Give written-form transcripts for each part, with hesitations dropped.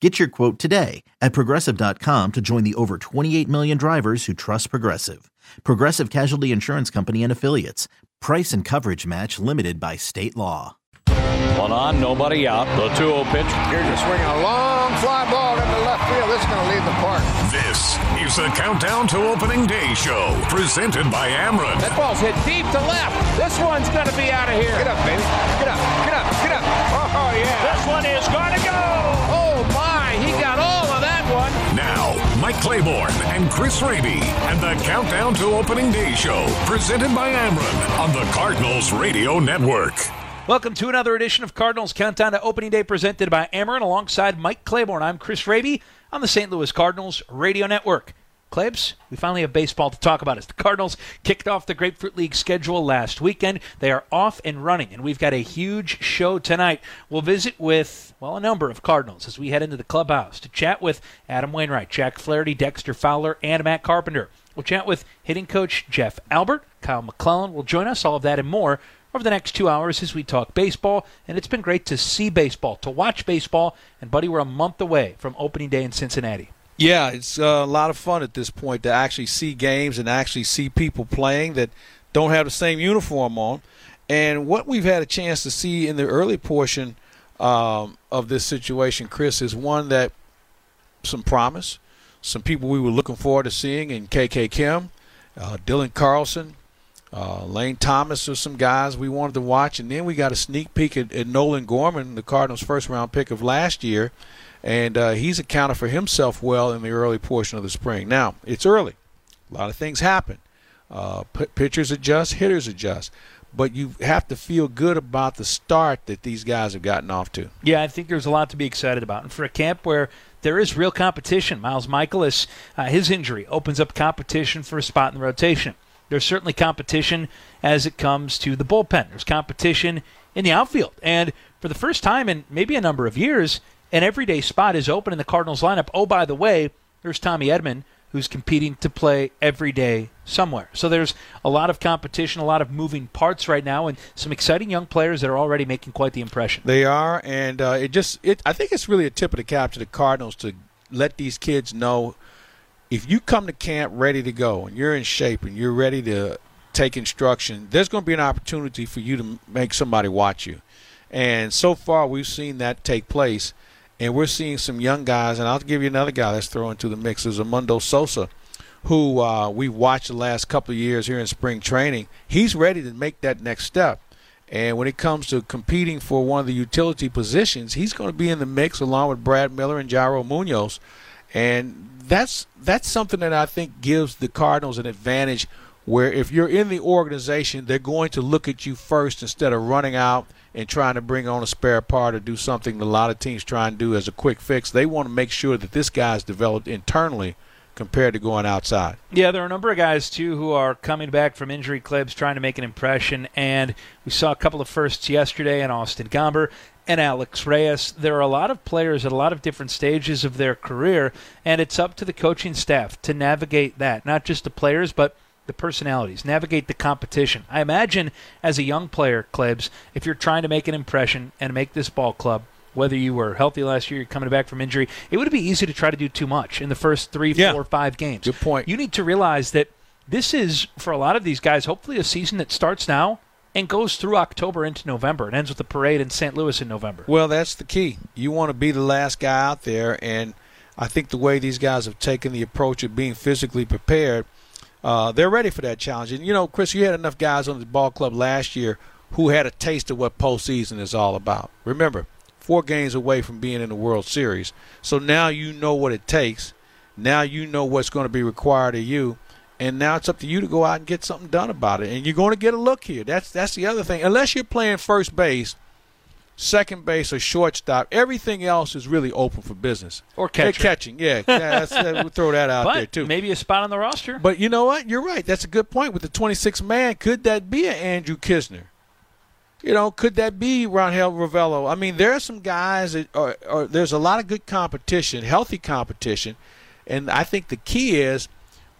Get your quote today at Progressive.com to join the over 28 million drivers who trust Progressive. Progressive Casualty Insurance Company and Affiliates. Price and coverage match limited by state law. One on, nobody out. The 2-0 pitch. Here's a swing, a long fly ball into left field. It's going to leave the park. This is the Countdown to Opening Day show, presented by Ameren. That ball's hit deep to left. This one's going to be out of here. Get up, baby. Get up, get up, get up. Oh, yeah. This one is going to go. Oh, my. He got all of that one. Now, Mike Claiborne and Chris Raby and the Countdown to Opening Day show, presented by Ameren on the Cardinals Radio Network. Welcome to another edition of Cardinals Countdown to Opening Day, presented by Ameren. Alongside Mike Claiborne, I'm Chris Raby on the St. Louis Cardinals Radio Network. Klebs, we finally have baseball to talk about. As the Cardinals kicked off the Grapefruit League schedule last weekend, they are off and running, and we've got a huge show tonight. We'll visit with, well, a number of Cardinals as we head into the clubhouse to chat with Adam Wainwright, Jack Flaherty, Dexter Fowler, and Matt Carpenter. We'll chat with hitting coach Jeff Albert. Kyle McClellan will join us, all of that and more, over the next 2 hours as we talk baseball. And it's been great to see baseball, to watch baseball. And, buddy, we're a month away from opening day in Cincinnati. Yeah, it's a lot of fun at this point to actually see games and actually see people playing that don't have the same uniform on. And what we've had a chance to see in the early portion of this situation, Chris, is one that some promise, some people we were looking forward to seeing in K.K. Kim, Dylan Carlson, Lane Thomas are some guys we wanted to watch. And then we got a sneak peek at Nolan Gorman, the Cardinals' first-round pick of last year, and he's accounted for himself well in the early portion of the spring. Now, it's early. A lot of things happen. Pitchers adjust, hitters adjust. But you have to feel good about the start that these guys have gotten off to. Yeah, I think there's a lot to be excited about. And for a camp where there is real competition, Miles Mikolas, his injury opens up competition for a spot in the rotation. There's certainly competition as it comes to the bullpen. There's competition in the outfield. And for the first time in maybe a number of years, an everyday spot is open in the Cardinals lineup. Oh, by the way, there's Tommy Edmond, who's competing to play every day somewhere. So there's a lot of competition, a lot of moving parts right now, and some exciting young players that are already making quite the impression. They are, and I think it's really a tip of the cap to the Cardinals to let these kids know, if you come to camp ready to go and you're in shape and you're ready to take instruction, there's going to be an opportunity for you to make somebody watch you. And so far we've seen that take place, and we're seeing some young guys. And I'll give you another guy that's thrown into the mix is Armando Sosa, who we've watched the last couple of years here in spring training. He's ready to make that next step. And when it comes to competing for one of the utility positions, he's going to be in the mix along with Brad Miller and Jairo Munoz. And that's something that I think gives the Cardinals an advantage, where if you're in the organization, they're going to look at you first instead of running out and trying to bring on a spare part or do something that a lot of teams try and do as a quick fix. They want to make sure that this guy's developed internally compared to going outside. Yeah, there are a number of guys, too, who are coming back from injury, Klebs, trying to make an impression. And we saw a couple of firsts yesterday in Austin Gomber and Alex Reyes. There are a lot of players at a lot of different stages of their career, and it's up to the coaching staff to navigate that, not just the players but the personalities, navigate the competition. I imagine as a young player, Klebs, if you're trying to make an impression and make this ball club, whether you were healthy last year, you're coming back from injury, it would be easy to try to do too much in the first three, four, 5 games. Good point. You need to realize that this is, for a lot of these guys, hopefully a season that starts now and goes through October into November and ends with a parade in St. Louis in November. Well, that's the key. You want to be the last guy out there, and I think the way these guys have taken the approach of being physically prepared, they're ready for that challenge. And, you know, Chris, you had enough guys on the ball club last year who had a taste of what postseason is all about. Remember, 4 games away from being in the World Series. So now you know what it takes. Now you know what's going to be required of you. And now it's up to you to go out and get something done about it. And you're going to get a look here. That's the other thing. Unless you're playing first base, second base, or shortstop. Everything else is really open for business. Or catcher. They're catching, yeah. We'll throw that out there, too. Maybe a spot on the roster. But you know what? You're right. That's a good point. With the 26-man, could that be an Andrew Kisner? You know, could that be Rangel Ravelo? I mean, there are some guys that are there's a lot of good competition, healthy competition, and I think the key is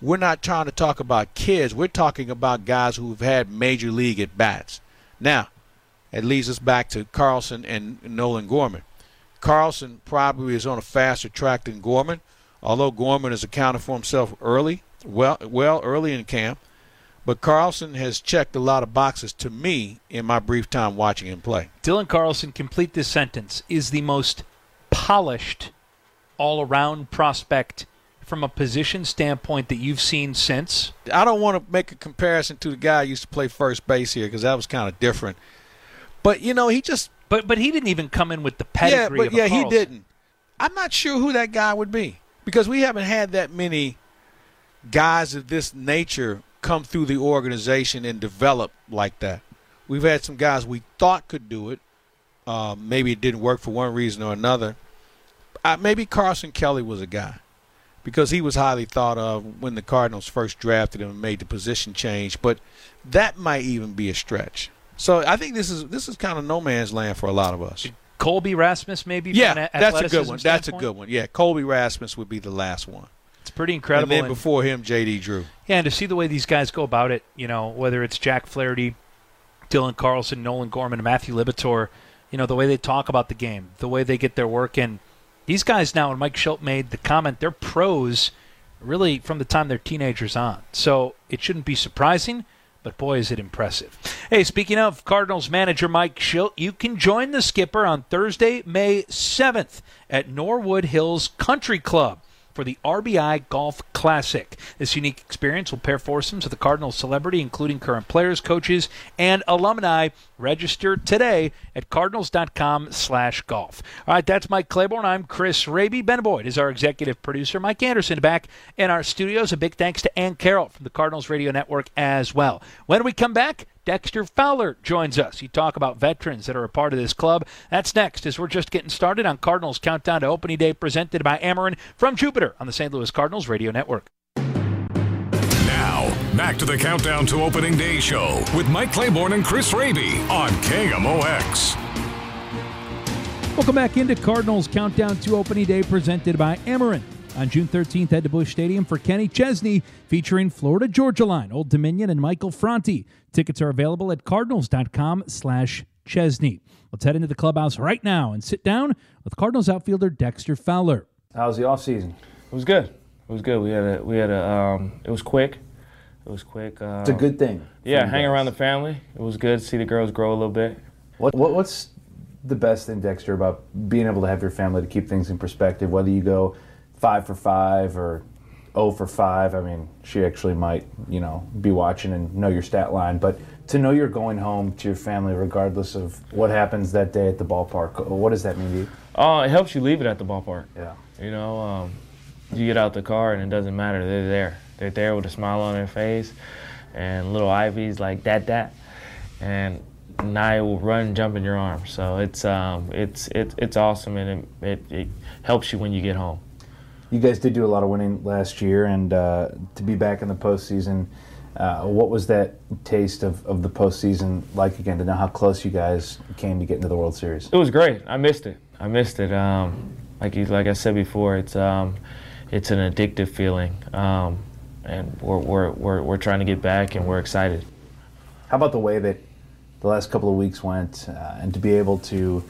we're not trying to talk about kids. We're talking about guys who've had major league at-bats. Now, it leads us back to Carlson and Nolan Gorman. Carlson probably is on a faster track than Gorman, although Gorman has accounted for himself early, well early in camp. But Carlson has checked a lot of boxes to me in my brief time watching him play. Dylan Carlson, complete this sentence, is the most polished all-around prospect from a position standpoint that you've seen since. I don't want to make a comparison to the guy who used to play first base here because that was kind of different. But, you know, he just – But he didn't even come in with the pedigree of Carlson. Yeah, he didn't. I'm not sure who that guy would be because we haven't had that many guys of this nature – come through the organization and develop like that. We've had some guys we thought could do it. Maybe it didn't work for one reason or another. Maybe Carson Kelly was a guy because he was highly thought of when the Cardinals first drafted him and made the position change, but that might even be a stretch. So I think this is kind of no man's land for a lot of us. Colby Rasmus maybe? Yeah, that's a good one. That's a good one. Yeah, Colby Rasmus would be the last one. It's pretty incredible. And then before him, J.D. Drew. Yeah, and to see the way these guys go about it, you know, whether it's Jack Flaherty, Dylan Carlson, Nolan Gorman, Matthew Liberatore, you know, the way they talk about the game, the way they get their work in. These guys now, and Mike Shildt made the comment, they're pros really from the time they're teenagers on. So it shouldn't be surprising, but boy, is it impressive. Hey, speaking of Cardinals manager Mike Shildt, you can join the skipper on Thursday, May 7th at Norwood Hills Country Club for the RBI Golf Classic. This unique experience will pair foursomes with a Cardinals celebrity, including current players, coaches, and alumni. Register today at cardinals.com/golf. All right, that's Mike Claiborne. I'm Chris Raby. Ben Boyd is our executive producer. Mike Anderson back in our studios. A big thanks to Ann Carroll from the Cardinals Radio Network as well. When we come back, Dexter Fowler joins us. You talk about veterans that are a part of this club. That's next as we're just getting started on Cardinals Countdown to Opening Day, presented by Ameren from Jupiter on the St. Louis Cardinals Radio Network. Now, back to the Countdown to Opening Day show with Mike Claiborne and Chris Raby on KMOX. Welcome back into Cardinals Countdown to Opening Day, presented by Ameren. On June 13th, head to Busch Stadium for Kenny Chesney, featuring Florida Georgia Line, Old Dominion, and Michael Franti. Tickets are available at cardinals.com/Chesney. Let's head into the clubhouse right now and sit down with Cardinals outfielder Dexter Fowler. How was the offseason? It was good. It was good. It was quick. It was quick. It's a good thing. Yeah, hang around the family. It was good to see the girls grow a little bit. What's the best thing, Dexter, about being able to have your family to keep things in perspective, whether you go 5 for 5 or 0 for 5. I mean, she actually might, you know, be watching and know your stat line. But to know you're going home to your family, regardless of what happens that day at the ballpark, what does that mean to you? It helps you leave it at the ballpark. Yeah. You know, you get out the car and it doesn't matter. They're there. They're there with a smile on their face, and little Ivy's like that, and Naya will run and jump in your arms. So it's awesome, and it helps you when you get home. You guys did do a lot of winning last year, and to be back in the postseason, what was that taste of the postseason like again, to know how close you guys came to get into the World Series? It was great. I missed it. Like I said before, it's an addictive feeling, and we're trying to get back, and we're excited. How about the way that the last couple of weeks went, and to be able to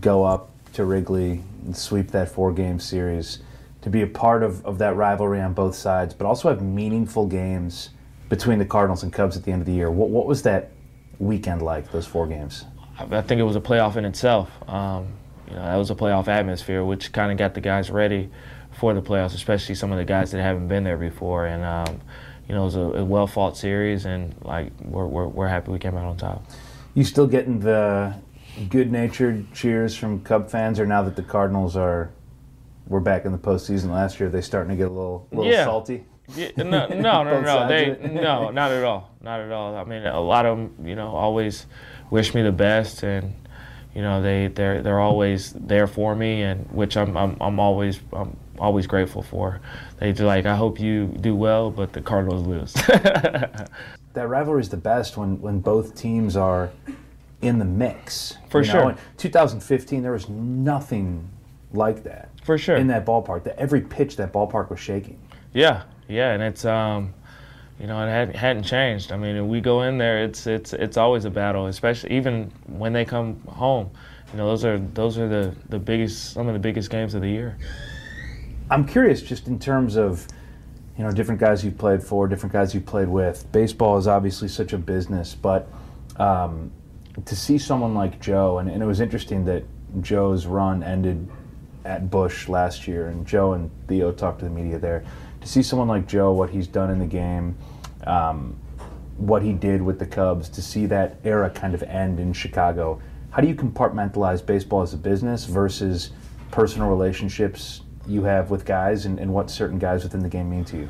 go up to Wrigley and sweep that 4-game series? To be a part of that rivalry on both sides, but also have meaningful games between the Cardinals and Cubs at the end of the year. What was that weekend like, those 4 games? I think it was a playoff in itself. You know, that was a playoff atmosphere, which kind of got the guys ready for the playoffs, especially some of the guys that haven't been there before. And, you know, it was a well-fought series, and, like, we're happy we came out on top. You still getting the good-natured cheers from Cub fans, or now that the Cardinals were back in the postseason last year, are they starting to get a little salty? Yeah, no. No, not at all. Not at all. I mean, a lot of them, you know, always wish me the best, and, you know, they're always there for me, and which I'm always grateful for. They do, like, I hope you do well, but the Cardinals lose. That rivalry is the best when both teams are in the mix. For sure. You know, in 2015, there was nothing like that. For sure. In that ballpark, every pitch that ballpark was shaking. Yeah, and it's you know, it hadn't changed. I mean, if we go in there, it's always a battle, especially even when they come home. You know, those are the biggest, some of the biggest games of the year. I'm curious, just in terms of, you know, different guys you've played for, different guys you've played with. Baseball is obviously such a business, but to see someone like Joe, and it was interesting that Joe's run ended at Busch last year, and Joe and Theo talked to the media there. To see someone like Joe, what he's done in the game, what he did with the Cubs, to see that era kind of end in Chicago, how do you compartmentalize baseball as a business versus personal relationships you have with guys, and what certain guys within the game mean to you?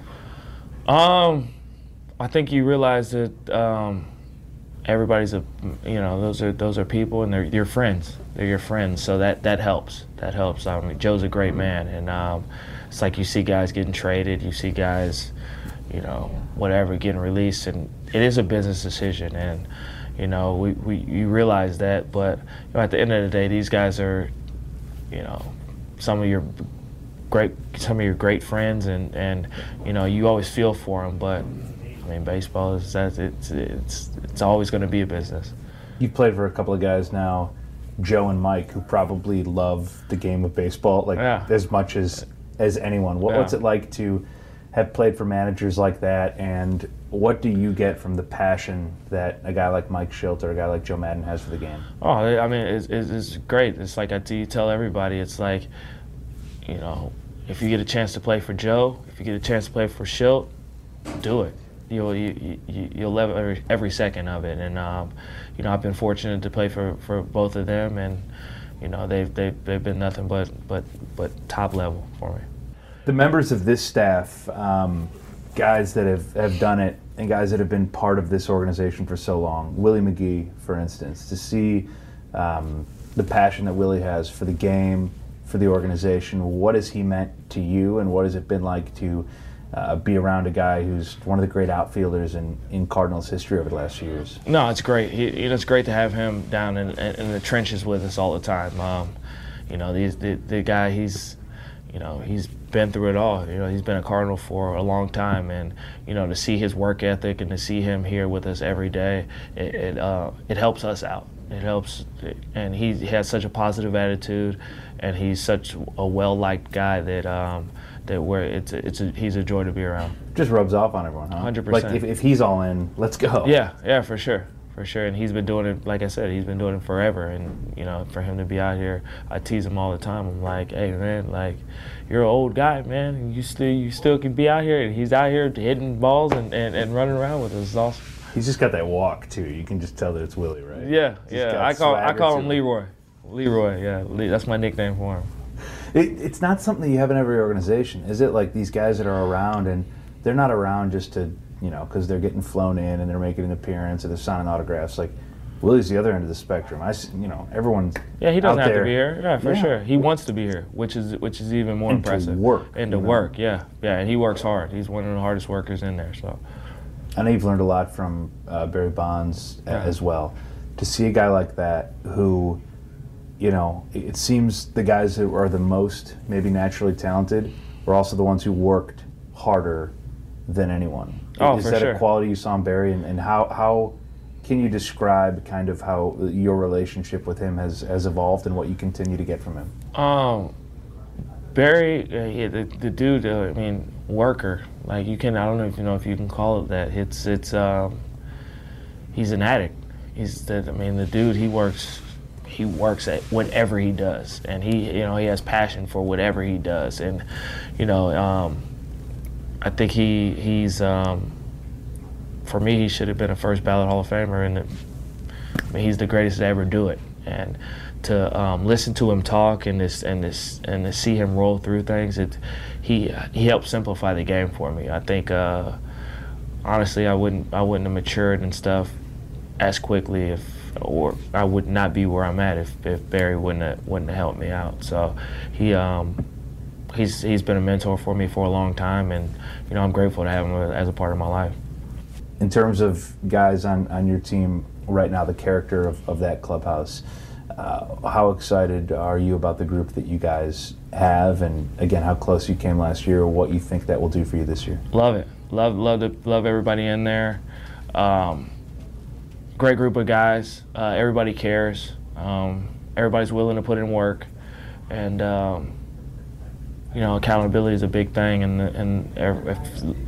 I think you realize that everybody's those are people, and they're your friends. They're your friends, so that helps. That helps. I mean, Joe's a great man, and it's like you see guys getting traded, you see guys, you know, whatever, getting released, and it is a business decision, and you know, you realize that, but you know, at the end of the day, these guys are, you know, some of your great friends, and you know, you always feel for them. But I mean, baseball is it's always going to be a business. You've played for a couple of guys now, Joe and Mike, who probably love the game of baseball as much as anyone. What's it like to have played for managers like that, and what do you get from the passion that a guy like Mike Shildt or a guy like Joe Maddon has for the game? Oh, I mean, it's great. It's like I tell everybody, it's like, you know, if you get a chance to play for Joe, if you get a chance to play for Shildt, do it. You'll love every second of it. And you know, I've been fortunate to play for both of them, and you know, they've been nothing but top level for me. The members of this staff, guys that have done it and guys that have been part of this organization for so long, Willie McGee, for instance, to see the passion that Willie has for the game, for the organization. What has he meant to you, and what has it been like to be around a guy who's one of the great outfielders in Cardinals history over the last few years? No, it's great. You know, it's great to have him down in the trenches with us all the time. You know, the guy, he's been through it all. You know, he's been a Cardinal for a long time, and you know, to see his work ethic and to see him here with us every day, it helps us out. It helps, and he has such a positive attitude, and he's such a well-liked guy that he's a joy to be around. Just rubs off on everyone, huh? 100%. Like if he's all in, let's go. Yeah, for sure. For sure, and he's been doing it, like I said, he's been doing it forever, and, you know, for him to be out here, I tease him all the time. I'm like, hey, man, like, you're an old guy, man, and you still can be out here, and he's out here hitting balls and running around with us. It's awesome. He's just got that walk, too. You can just tell that it's Willie, right? Yeah. I call him Leroy. Leroy, yeah. That's my nickname for him. It's not something you have in every organization, is it? Like, these guys that are around, and they're not around just to, you know, because they're getting flown in and they're making an appearance or they're signing autographs. Like, Willie's the other end of the spectrum. You know, everyone's he doesn't have to be here. Yeah, for sure. He wants to be here, which is even more impressive. And to work. And to work, yeah. And he works hard. He's one of the hardest workers in there. So, I know you've learned a lot from Barry Bonds as well. To see a guy like that who, you know, it seems the guys who are the most maybe naturally talented were also the ones who worked harder than anyone. Oh, is that a quality you saw in Barry, and how can you describe kind of how your relationship with him has evolved and what you continue to get from him? Barry, the dude, I mean, worker. Like, I don't know if you know if you can call it that. It's he's an addict. The dude, he works at whatever he does, and he has passion for whatever he does, and you know, I think he's for me, he should have been a first ballot Hall of Famer, and I mean, he's the greatest to ever do it. And to listen to him talk and to see him roll through things, he helped simplify the game for me. I think honestly, I wouldn't have matured and stuff as quickly if or I would not be where I'm at if Barry wouldn't have helped me out. So he's been a mentor for me for a long time, and you know, I'm grateful to have him as a part of my life. In terms of guys on your team right now, the character of that clubhouse, how excited are you about the group that you guys have, and again, how close you came last year, or what you think that will do for you this year? Love it. Love everybody in there. Great group of guys. Everybody cares. Everybody's willing to put in work, and you know, accountability is a big thing, and it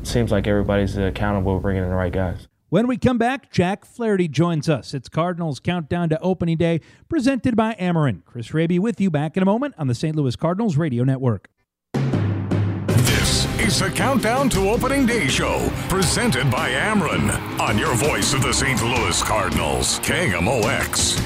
seems like everybody's accountable, bringing in the right guys. When we come back, Jack Flaherty joins us. It's Cardinals Countdown to Opening Day, presented by Ameren. Chris Raby with you back in a moment on the St. Louis Cardinals Radio Network. This is the Countdown to Opening Day show, presented by Ameren, on your voice of the St. Louis Cardinals, KMOX.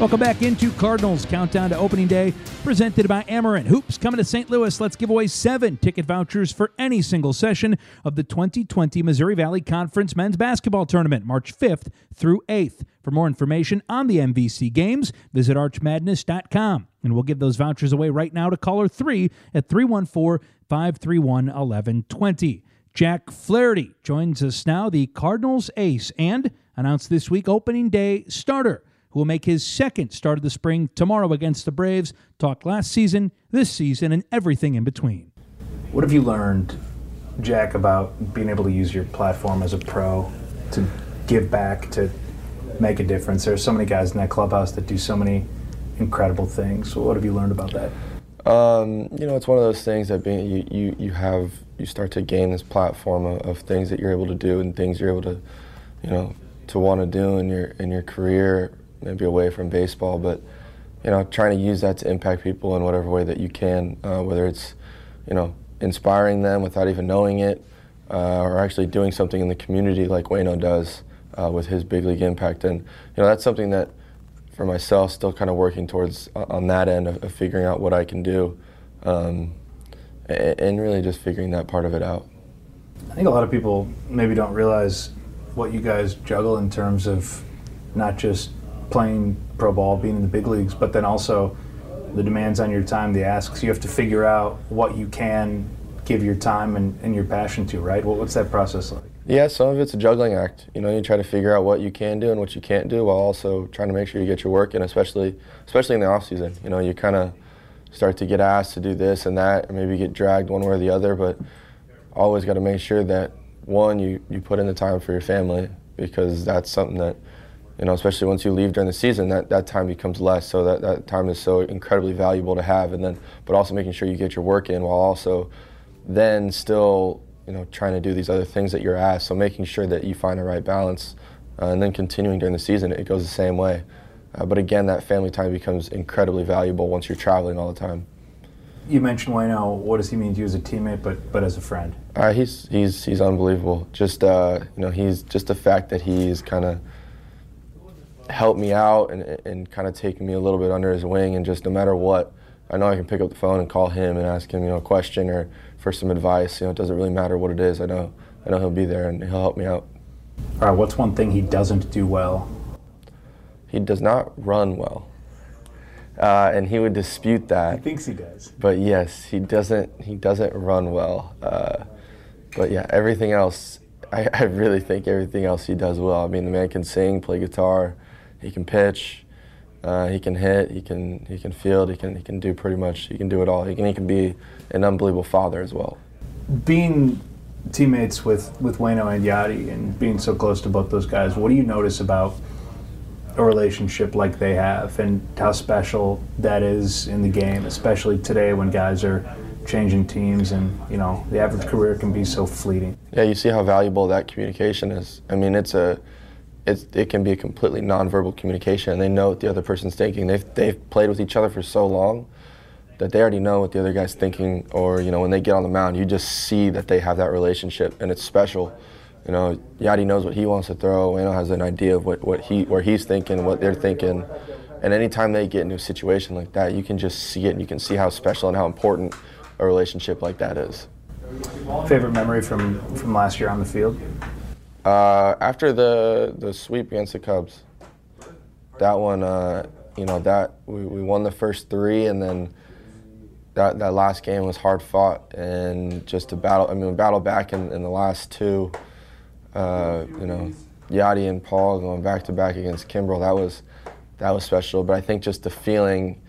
Welcome back into Cardinals Countdown to Opening Day, presented by Ameren. Hoops coming to St. Louis. Let's give away 7 ticket vouchers for any single session of the 2020 Missouri Valley Conference Men's Basketball Tournament, March 5th through 8th. For more information on the MVC games, visit archmadness.com. And we'll give those vouchers away right now to caller 3 at 314-531-1120. Jack Flaherty joins us now, the Cardinals ace, and announced this week opening day starter, who will make his second start of the spring tomorrow against the Braves. Talked last season, this season, and everything in between. What have you learned, Jack, about being able to use your platform as a pro to give back, to make a difference? There are so many guys in that clubhouse that do so many incredible things. So what have you learned about that? You know, it's one of those things that being you start to gain this platform of things that you're able to do and things you're able to, you know, to want to do in your career. Maybe away from baseball, but you know, trying to use that to impact people in whatever way that you can, whether it's, you know, inspiring them without even knowing it, or actually doing something in the community like Waino does with his big league impact. And you know, that's something that for myself, still kind of working towards on that end of figuring out what I can do, and really just figuring that part of it out. I think a lot of people maybe don't realize what you guys juggle in terms of not just playing pro ball, being in the big leagues, but then also the demands on your time, the asks. You have to figure out what you can give your time and your passion to, right? Well, what's that process like? Yeah, some of it's a juggling act. You know, you try to figure out what you can do and what you can't do, while also trying to make sure you get your work in, especially in the off season. You know, you kind of start to get asked to do this and that, and maybe get dragged one way or the other, but always got to make sure that, one, you put in the time for your family, because that's something that, you know, especially once you leave during the season, that time becomes less. So that time is so incredibly valuable to have, and then, but also making sure you get your work in, while also then still, you know, trying to do these other things that you're asked. So making sure that you find the right balance, and then continuing during the season, it goes the same way. But again, that family time becomes incredibly valuable once you're traveling all the time. You mentioned Waino. What does he mean to you as a teammate, but as a friend? He's unbelievable. Just you know, he's just the fact that he's kind of help me out and kind of take me a little bit under his wing, and just no matter what, I know I can pick up the phone and call him and ask him, you know, a question or for some advice. You know, it doesn't really matter what it is. I know he'll be there and he'll help me out. All right, what's one thing he doesn't do well? He does not run well, and he would dispute that. He thinks he does. But yes, he doesn't run well. But yeah, everything else, I really think everything else he does well. I mean, the man can sing, play guitar. He can pitch, he can hit, he can field, he can do pretty much, he can do it all. He can be an unbelievable father as well. Being teammates with Waino and Yadi, and being so close to both those guys, what do you notice about a relationship like they have, and how special that is in the game, especially today when guys are changing teams and, you know, the average career can be so fleeting? Yeah, you see how valuable that communication is. I mean, it can be a completely nonverbal communication, and they know what the other person's thinking. They've played with each other for so long that they already know what the other guy's thinking, or, you know, when they get on the mound, you just see that they have that relationship, and it's special. You know, Yadi knows what he wants to throw. Waino has an idea of where he's thinking, what they're thinking. And anytime they get into a situation like that, you can just see it, and you can see how special and how important a relationship like that is. Favorite memory from last year on the field? After the sweep against the Cubs, that one, we won the first three, and then that last game was hard fought, and just to battle. I mean, we battled back in the last two. Yadi and Paul going back to back against Kimbrel. That was special. But I think just the feeling,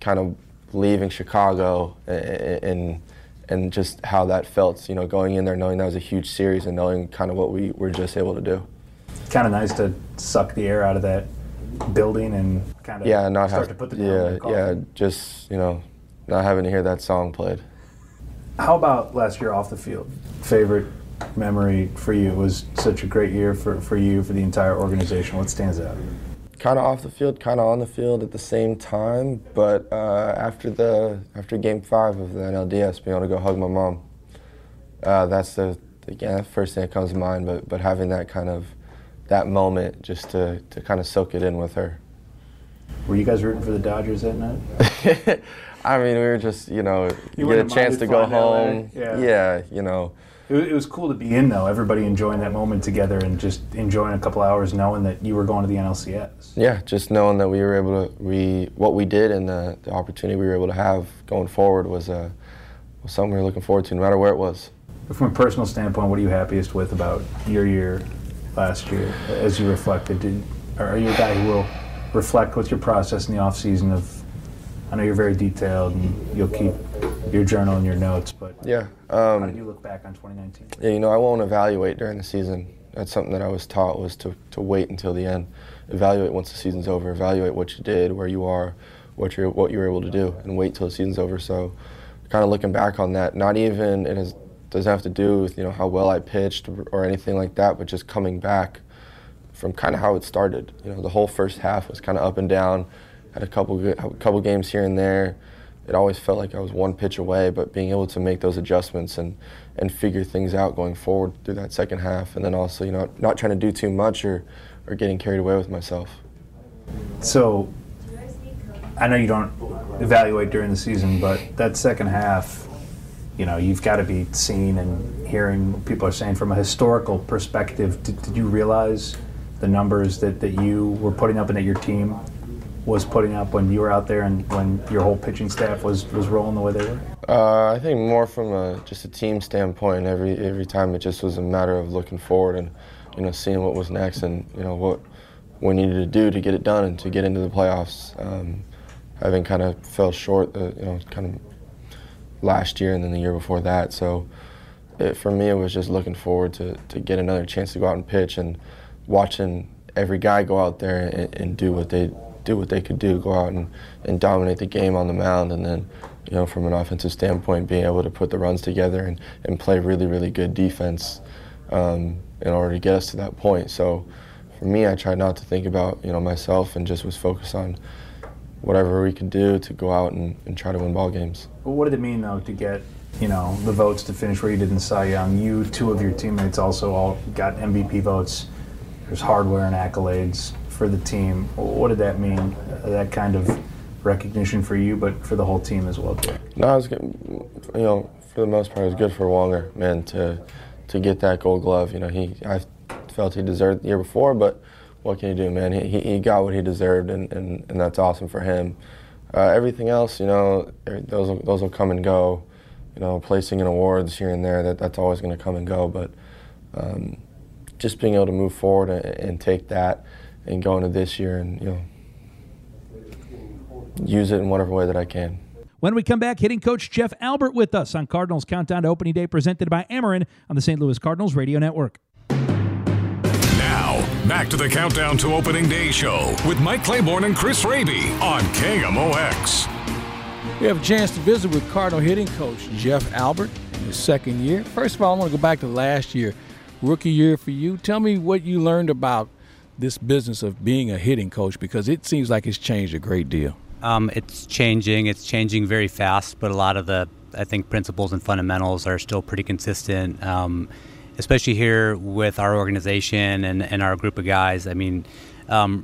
kind of leaving Chicago, and just how that felt, going in there knowing that was a huge series and knowing kind of what we were just able to do. Kind of nice to suck the air out of that building and kind of to put the ground not having to hear that song played. How about last year off the field? Favorite memory for you? It was such a great year for you, for the entire organization. What stands out? Kind of off the field, kind of on the field at the same time, but after Game 5 of the NLDS, being able to go hug my mom, that's the first thing that comes to mind. But having that kind of that moment just to kind of soak it in with her. Were you guys rooting for the Dodgers that night? I mean, we were just you get a chance to go home. Yeah. It was cool to be in, though, everybody enjoying that moment together and just enjoying a couple hours knowing that you were going to the NLCS. Yeah, just knowing that we were able to, what we did and the opportunity we were able to have going forward was something we were looking forward to, no matter where it was. From a personal standpoint, what are you happiest with about your year last year as you reflected? Are you a guy who will reflect? What's your process in the offseason of, I know you're very detailed and you'll keep your journal and your notes, but how did you look back on 2019? Yeah, I won't evaluate during the season. That's something that I was taught, was to wait until the end. Evaluate once the season's over. Evaluate what you did, where you are, what you were able to do, and wait till the season's over. So kind of looking back on that, not even, doesn't have to do with how well I pitched or anything like that, but just coming back from kind of how it started. The whole first half was kind of up and down. Had a couple games here and there. It always felt like I was one pitch away, but being able to make those adjustments and figure things out going forward through that second half, and then also not trying to do too much or getting carried away with myself. So I know you don't evaluate during the season, but that second half, you've got to be seeing and hearing what people are saying from a historical perspective. Did you realize the numbers that you were putting up and that your team was putting up when you were out there and when your whole pitching staff was rolling the way they were? I think more from just a team standpoint. Every time it just was a matter of looking forward and seeing what was next and what we needed to do to get it done and to get into the playoffs. Having kind of fell short, kind of last year and then the year before that. So for me, it was just looking forward to get another chance to go out and pitch and watching every guy go out there and do what they could do, go out and dominate the game on the mound, and then, from an offensive standpoint, being able to put the runs together and play really, really good defense in order to get us to that point. So for me, I tried not to think about, myself and just was focused on whatever we could do to go out and try to win ball games. Well, what did it mean, though, to get, the votes to finish where you did in Cy Young? You, two of your teammates also all got MVP votes. There's hardware and accolades for the team. What did that mean, that kind of recognition for you, but for the whole team as well? No, it was good. For the most part, it was good for Wonger, man, to get that Gold Glove. I felt he deserved the year before, but what can you do, man? He got what he deserved, and that's awesome for him. Everything else, those will come and go. Placing in awards here and there, that's always going to come and go. But just being able to move forward and take that and go into this year and, use it in whatever way that I can. When we come back, hitting coach Jeff Albert with us on Cardinals Countdown to Opening Day, presented by Ameren on the St. Louis Cardinals Radio Network. Now, back to the Countdown to Opening Day show with Mike Claiborne and Chris Raby on KMOX. We have a chance to visit with Cardinal hitting coach Jeff Albert in his second year. First of all, I want to go back to last year, rookie year for you. Tell me what you learned about this business of being a hitting coach, because it seems like it's changed a great deal. It's changing very fast, but a lot of the, I think, principles and fundamentals are still pretty consistent, especially here with our organization and our group of guys. I mean,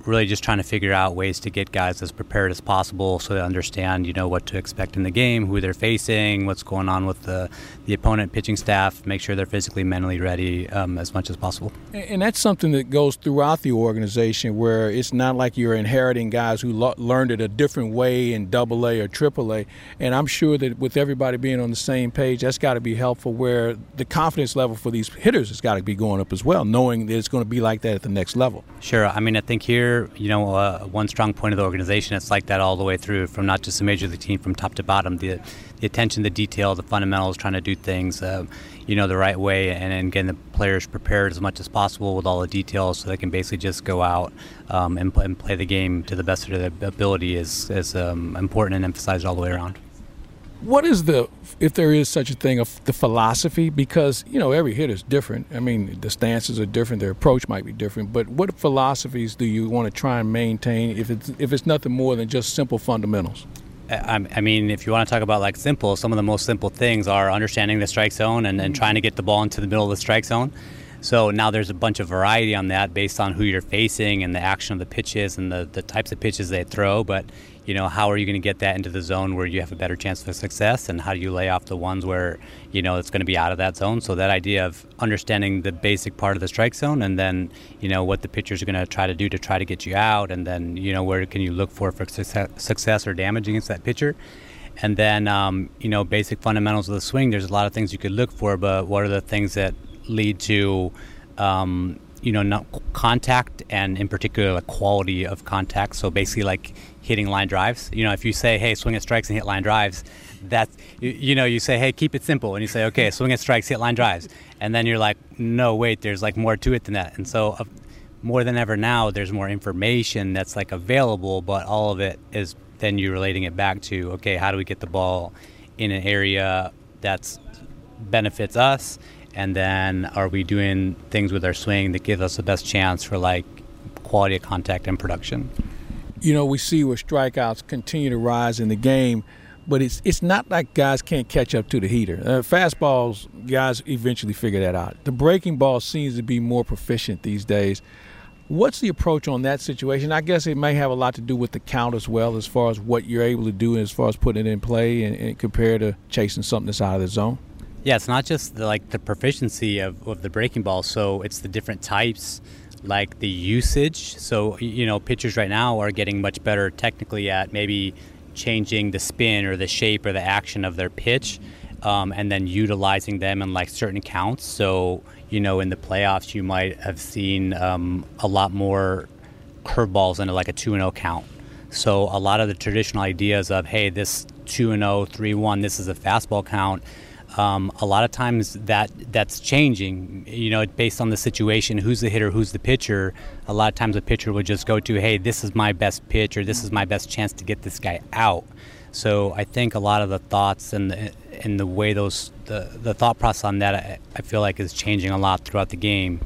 Really just trying to figure out ways to get guys as prepared as possible so they understand, you know, what to expect in the game, who they're facing, what's going on with the opponent pitching staff, make sure they're physically, mentally ready as much as possible. And that's something that goes throughout the organization, where it's not like you're inheriting guys who learned it a different way in AA or AAA. And I'm sure that with everybody being on the same page, that's got to be helpful, where the confidence level for these hitters has got to be going up as well, knowing that it's going to be like that at the next level. Sure. I mean, I think here, you know, one strong point of the organization, it's like that all the way through, from not just the major league team, from top to bottom, the attention to detail, the fundamentals, trying to do things, you know, the right way, and getting the players prepared as much as possible with all the details so they can basically just go out and play the game to the best of their ability is important and emphasized all the way around. What is the, if there is such a thing, of the philosophy? Because, you know, every hitter is different. I mean, the stances are different. Their approach might be different. But what philosophies do you want to try and maintain if it's nothing more than just simple fundamentals? I mean, if you want to talk about, like, simple, some of the most simple things are understanding the strike zone and trying to get the ball into the middle of the strike zone. So now there's a bunch of variety on that based on who you're facing and the action of the pitches and the types of pitches they throw. But, you know, how are you going to get that into the zone where you have a better chance for success, and how do you lay off the ones where, you know, it's going to be out of that zone? So that idea of understanding the basic part of the strike zone, and then, you know, what the pitcher's going to try to get you out, and then, you know, where can you look for success or damage against that pitcher. And then, you know, basic fundamentals of the swing. There's a lot of things you could look for, but what are the things that lead to, you know, not contact, and in particular, like, quality of contact. So basically, like, hitting line drives. You know, if you say, hey, swing at strikes and hit line drives, that's, you know, you say, hey, keep it simple, and you say, okay, swing at strikes, hit line drives, and then you're like, no, wait, there's, like, more to it than that. And so more than ever now, there's more information that's, like, available, but all of it is then you relating it back to, okay, how do we get the ball in an area that's benefits us? And then, are we doing things with our swing that give us the best chance for, like, quality of contact and production? You know, we see where strikeouts continue to rise in the game, but it's not like guys can't catch up to the heater. Fastballs, guys eventually figure that out. The breaking ball seems to be more proficient these days. What's the approach on that situation? I guess it may have a lot to do with the count as well, as far as what you're able to do, as far as putting it in play, and compared to chasing something that's out of the zone. Yeah, it's not just the proficiency of the breaking ball. So it's the different types, like the usage. So, you know, pitchers right now are getting much better technically at maybe changing the spin or the shape or the action of their pitch, and then utilizing them in, like, certain counts. So, you know, in the playoffs, you might have seen a lot more curveballs into, like, a 2-0 count. So a lot of the traditional ideas of, hey, this 2-0, 3-1, this is a fastball count. A lot of times that's changing, you know, based on the situation, who's the hitter, who's the pitcher. A lot of times a pitcher would just go to, hey, this is my best pitch, or this is my best chance to get this guy out. So I think a lot of the thoughts and the way the thought process on that, I feel like, is changing a lot throughout the game,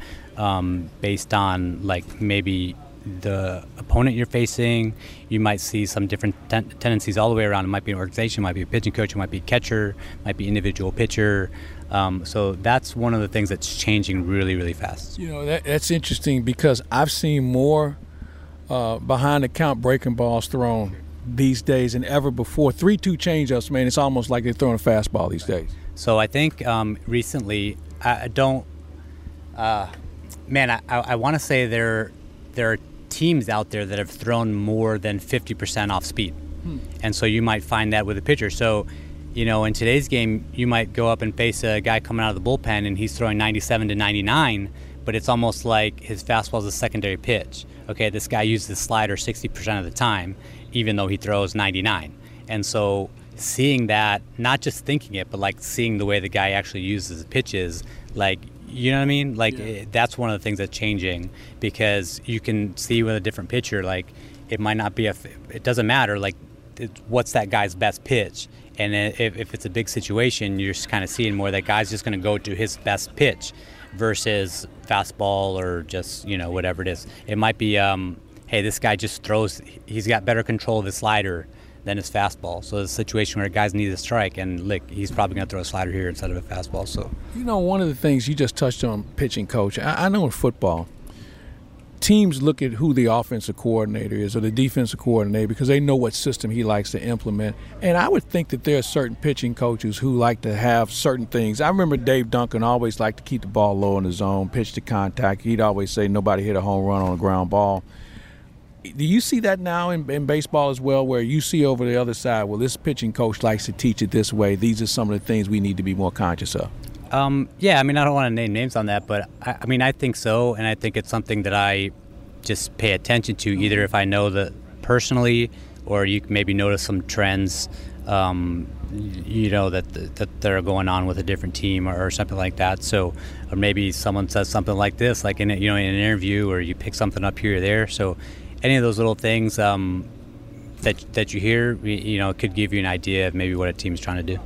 based on, like, maybe the opponent you're facing. You might see some different tendencies all the way around. It might be an organization, it might be a pitching coach, it might be a catcher, it might be individual pitcher. So that's one of the things that's changing really, really fast. You know, that's interesting, because I've seen more behind the count breaking balls thrown these days than ever before. 3-2 changeups, man, it's almost like they're throwing a fastball these days. So I think recently, I want to say there are teams out there that have thrown more than 50% off speed. And so you might find that with a pitcher. So, you know, in today's game, you might go up and face a guy coming out of the bullpen, and he's throwing 97 to 99, but it's almost like his fastball is a secondary pitch. Okay, this guy uses the slider 60% of the time, even though he throws 99. And so seeing that, not just thinking it, but, like, seeing the way the guy actually uses the pitches, like, you know what I mean? Like, yeah. That's one of the things that's changing, because you can see with a different pitcher, like, it might not be it doesn't matter, like, what's that guy's best pitch? And if it's a big situation, you're just kind of seeing more that guy's just going to go to his best pitch versus fastball or just, you know, whatever it is. It might be, hey, this guy just throws, he's got better control of his slider than his fastball. So it's a situation where guys need a strike, and, like, he's probably going to throw a slider here instead of a fastball. So, you know, one of the things you just touched on, pitching coach, I know in football, teams look at who the offensive coordinator is or the defensive coordinator because they know what system he likes to implement. And I would think that there are certain pitching coaches who like to have certain things. I remember Dave Duncan always liked to keep the ball low in the zone, pitch to contact. He'd always say nobody hit a home run on a ground ball. Do you see that now in baseball as well, where you see over the other side, well, this pitching coach likes to teach it this way. These are some of the things we need to be more conscious of. Yeah, I mean, I don't want to name names on that, but I mean, I think so, and I think it's something that I just pay attention to, either if I know that personally, or you can maybe notice some trends, you know, that are going on with a different team or something like that. So, or maybe someone says something like this, like in an interview, or you pick something up here or there. So, any of those little things that you hear, you know, could give you an idea of maybe what a team's trying to do.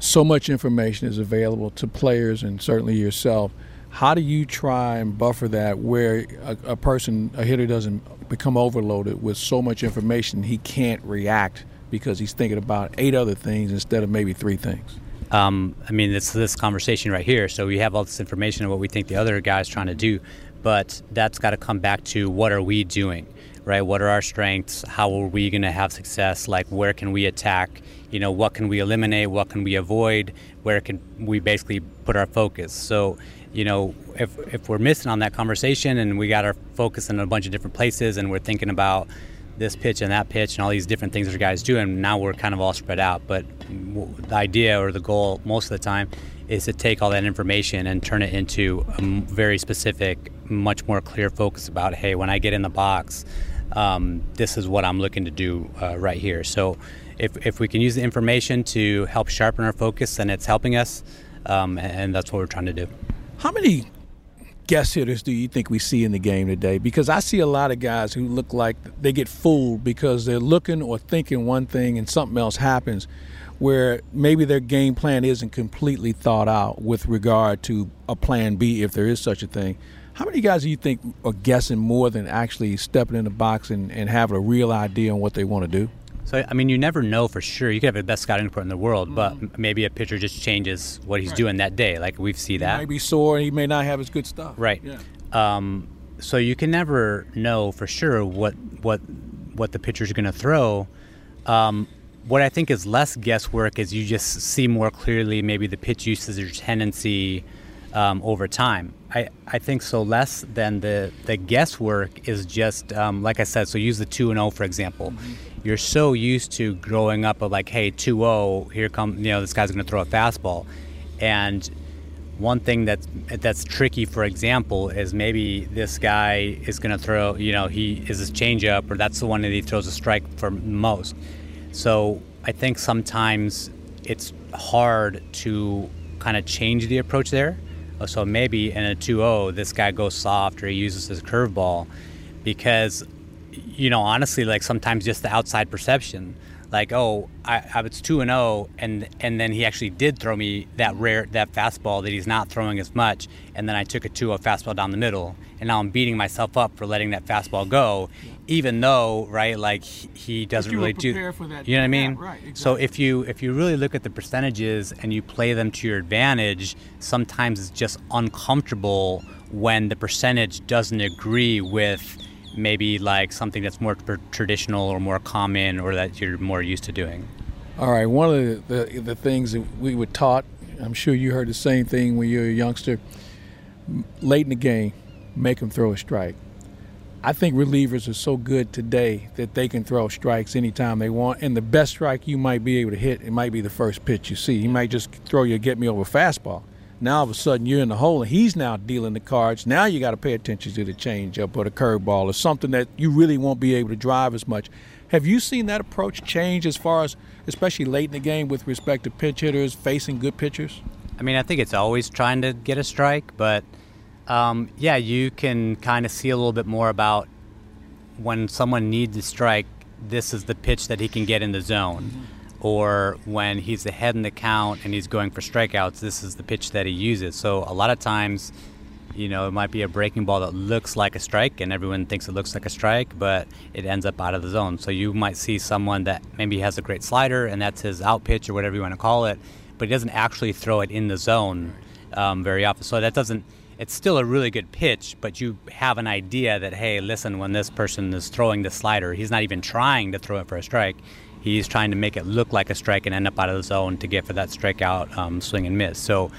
So much information is available to players and certainly yourself. How do you try and buffer that where a hitter doesn't become overloaded with so much information he can't react because he's thinking about 8 other things instead of maybe 3 things? I mean, it's this conversation right here. So we have all this information on what we think the other guy's trying to do, but that's got to come back to what are we doing, right? What are our strengths? How are we going to have success? Like, where can we attack? You know, what can we eliminate? What can we avoid? Where can we basically put our focus? So, you know, if we're missing on that conversation and we got our focus in a bunch of different places and we're thinking about this pitch and that pitch and all these different things that our guys do, and now we're kind of all spread out. But the idea or the goal most of the time is to take all that information and turn it into a very specific, much more clear focus about, hey, when I get in the box, this is what I'm looking to do right here. So if we can use the information to help sharpen our focus, then it's helping us, and that's what we're trying to do. How many guess hitters do you think we see in the game today? Because I see a lot of guys who look like they get fooled because they're looking or thinking one thing and something else happens, where maybe their game plan isn't completely thought out with regard to a plan B, if there is such a thing. How many guys do you think are guessing more than actually stepping in the box and having a real idea on what they want to do? So, I mean, you never know for sure. You could have the best scouting report in the world, but maybe a pitcher just changes what he's doing that day. Like, we've seen that. He might be sore and he may not have his good stuff. Right. Yeah. So you can never know for sure what the pitcher's going to throw. What I think is less guesswork is you just see more clearly maybe the pitch usage or tendency over time. I think so less than the guesswork is just, like I said, so use the 2-0, for example. Mm-hmm. You're so used to growing up of like, hey, 2-0, here come, you know, this guy's going to throw a fastball. And one thing that's tricky, for example, is maybe this guy is going to throw, you know, he is his changeup, or that's the one that he throws a strike for most. So I think sometimes it's hard to kind of change the approach there. So maybe in a 2-0, this guy goes soft or he uses his curveball because, you know, honestly, like sometimes just the outside perception, like, oh, I it's 2-0, and then he actually did throw me that fastball that he's not throwing as much, and then I took a 2-0 fastball down the middle, and now I'm beating myself up for letting that fastball go, even though, right, like he doesn't really do, for that, you know what I mean? Yeah, right, exactly. So if you really look at the percentages and you play them to your advantage, sometimes it's just uncomfortable when the percentage doesn't agree with maybe like something that's more traditional or more common or that you're more used to doing. All right, one of the things that we were taught, I'm sure you heard the same thing when you were a youngster, late in the game, make them throw a strike. I think relievers are so good today that they can throw strikes anytime they want, and the best strike you might be able to hit, it might be the first pitch you see. He might just throw you a get-me-over fastball. Now all of a sudden you're in the hole and he's now dealing the cards. Now you got to pay attention to the changeup or the curveball or something that you really won't be able to drive as much. Have you seen that approach change as far as, especially late in the game, with respect to pitch hitters facing good pitchers? I mean, I think it's always trying to get a strike, but yeah, you can kind of see a little bit more about when someone needs a strike, this is the pitch that he can get in the zone. Mm-hmm. Or when he's ahead in the count and he's going for strikeouts, this is the pitch that he uses. So a lot of times, you know, it might be a breaking ball that looks like a strike and everyone thinks it looks like a strike, but it ends up out of the zone. So you might see someone that maybe has a great slider and that's his out pitch or whatever you want to call it, but he doesn't actually throw it in the zone very often. So that doesn't, it's still a really good pitch, but you have an idea that, hey, listen, when this person is throwing the slider, he's not even trying to throw it for a strike. He's trying to make it look like a strike and end up out of the zone to get for that strikeout swing and miss. So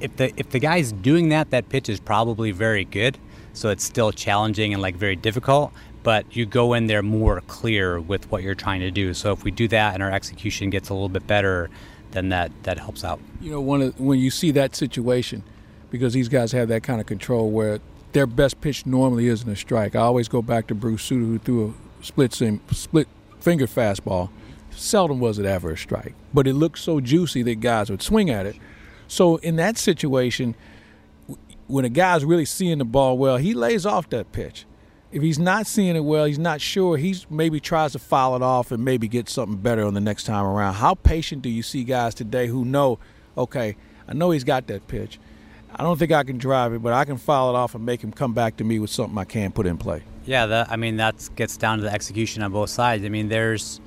if the guy's doing that, that pitch is probably very good. So it's still challenging and like very difficult, but you go in there more clear with what you're trying to do. So if we do that and our execution gets a little bit better, then that helps out. You know, when you see that situation, because these guys have that kind of control where their best pitch normally isn't a strike. I always go back to Bruce Sutter, who threw a split finger fastball. Seldom was it ever a strike, but it looked so juicy that guys would swing at it. So in that situation, when a guy's really seeing the ball well, he lays off that pitch. If he's not seeing it well, he's not sure, he's maybe tries to foul it off and maybe get something better on the next time around. How patient do you see guys today who know, okay, I know he's got that pitch. I don't think I can drive it, but I can foul it off and make him come back to me with something I can put in play. Yeah, that gets down to the execution on both sides. I mean, that's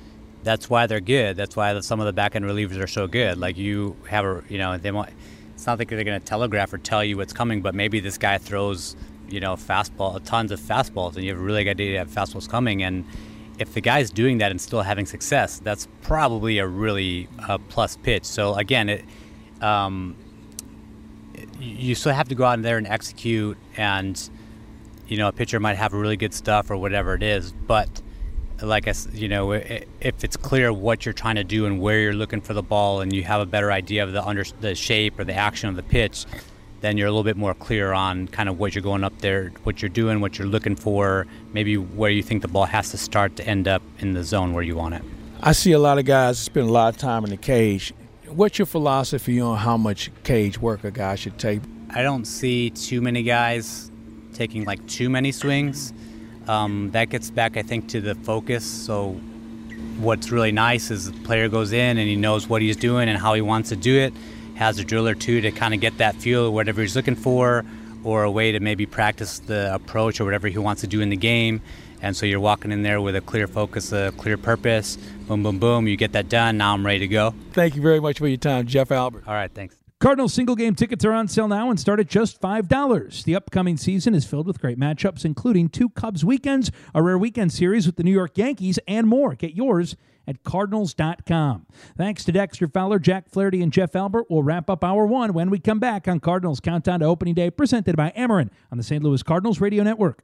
why they're good. That's why some of the back-end relievers are so good. Like you have they want. It's not like they're going to telegraph or tell you what's coming, but maybe this guy throws, tons of fastballs, and you have a really good idea to have fastballs coming. And if the guy's doing that and still having success, that's probably a really plus pitch. So again, you still have to go out there and execute, and a pitcher might have really good stuff or whatever it is, but like I if it's clear what you're trying to do and where you're looking for the ball, and you have a better idea of the shape or the action of the pitch, then you're a little bit more clear on kind of what you're going up there, what you're doing, what you're looking for, maybe where you think the ball has to start to end up in the zone where you want it. I see a lot of guys spend a lot of time in the cage. What's your philosophy on how much cage work a guy should take? I don't see too many guys taking like too many swings. That gets back, I think, to the focus. So what's really nice is the player goes in and he knows what he's doing and how he wants to do it, has a drill or two to kind of get that feel of whatever he's looking for, or a way to maybe practice the approach or whatever he wants to do in the game. And so you're walking in there with a clear focus, a clear purpose. Boom, boom, boom. You get that done. Now I'm ready to go. Thank you very much for your time, Jeff Albert. All right, thanks. Cardinals single-game tickets are on sale now and start at just $5. The upcoming season is filled with great matchups, including two Cubs weekends, a rare weekend series with the New York Yankees, and more. Get yours at Cardinals.com. Thanks to Dexter Fowler, Jack Flaherty, and Jeff Albert. We'll wrap up Hour 1 when we come back on Cardinals Countdown to Opening Day, presented by Ameren on the St. Louis Cardinals Radio Network.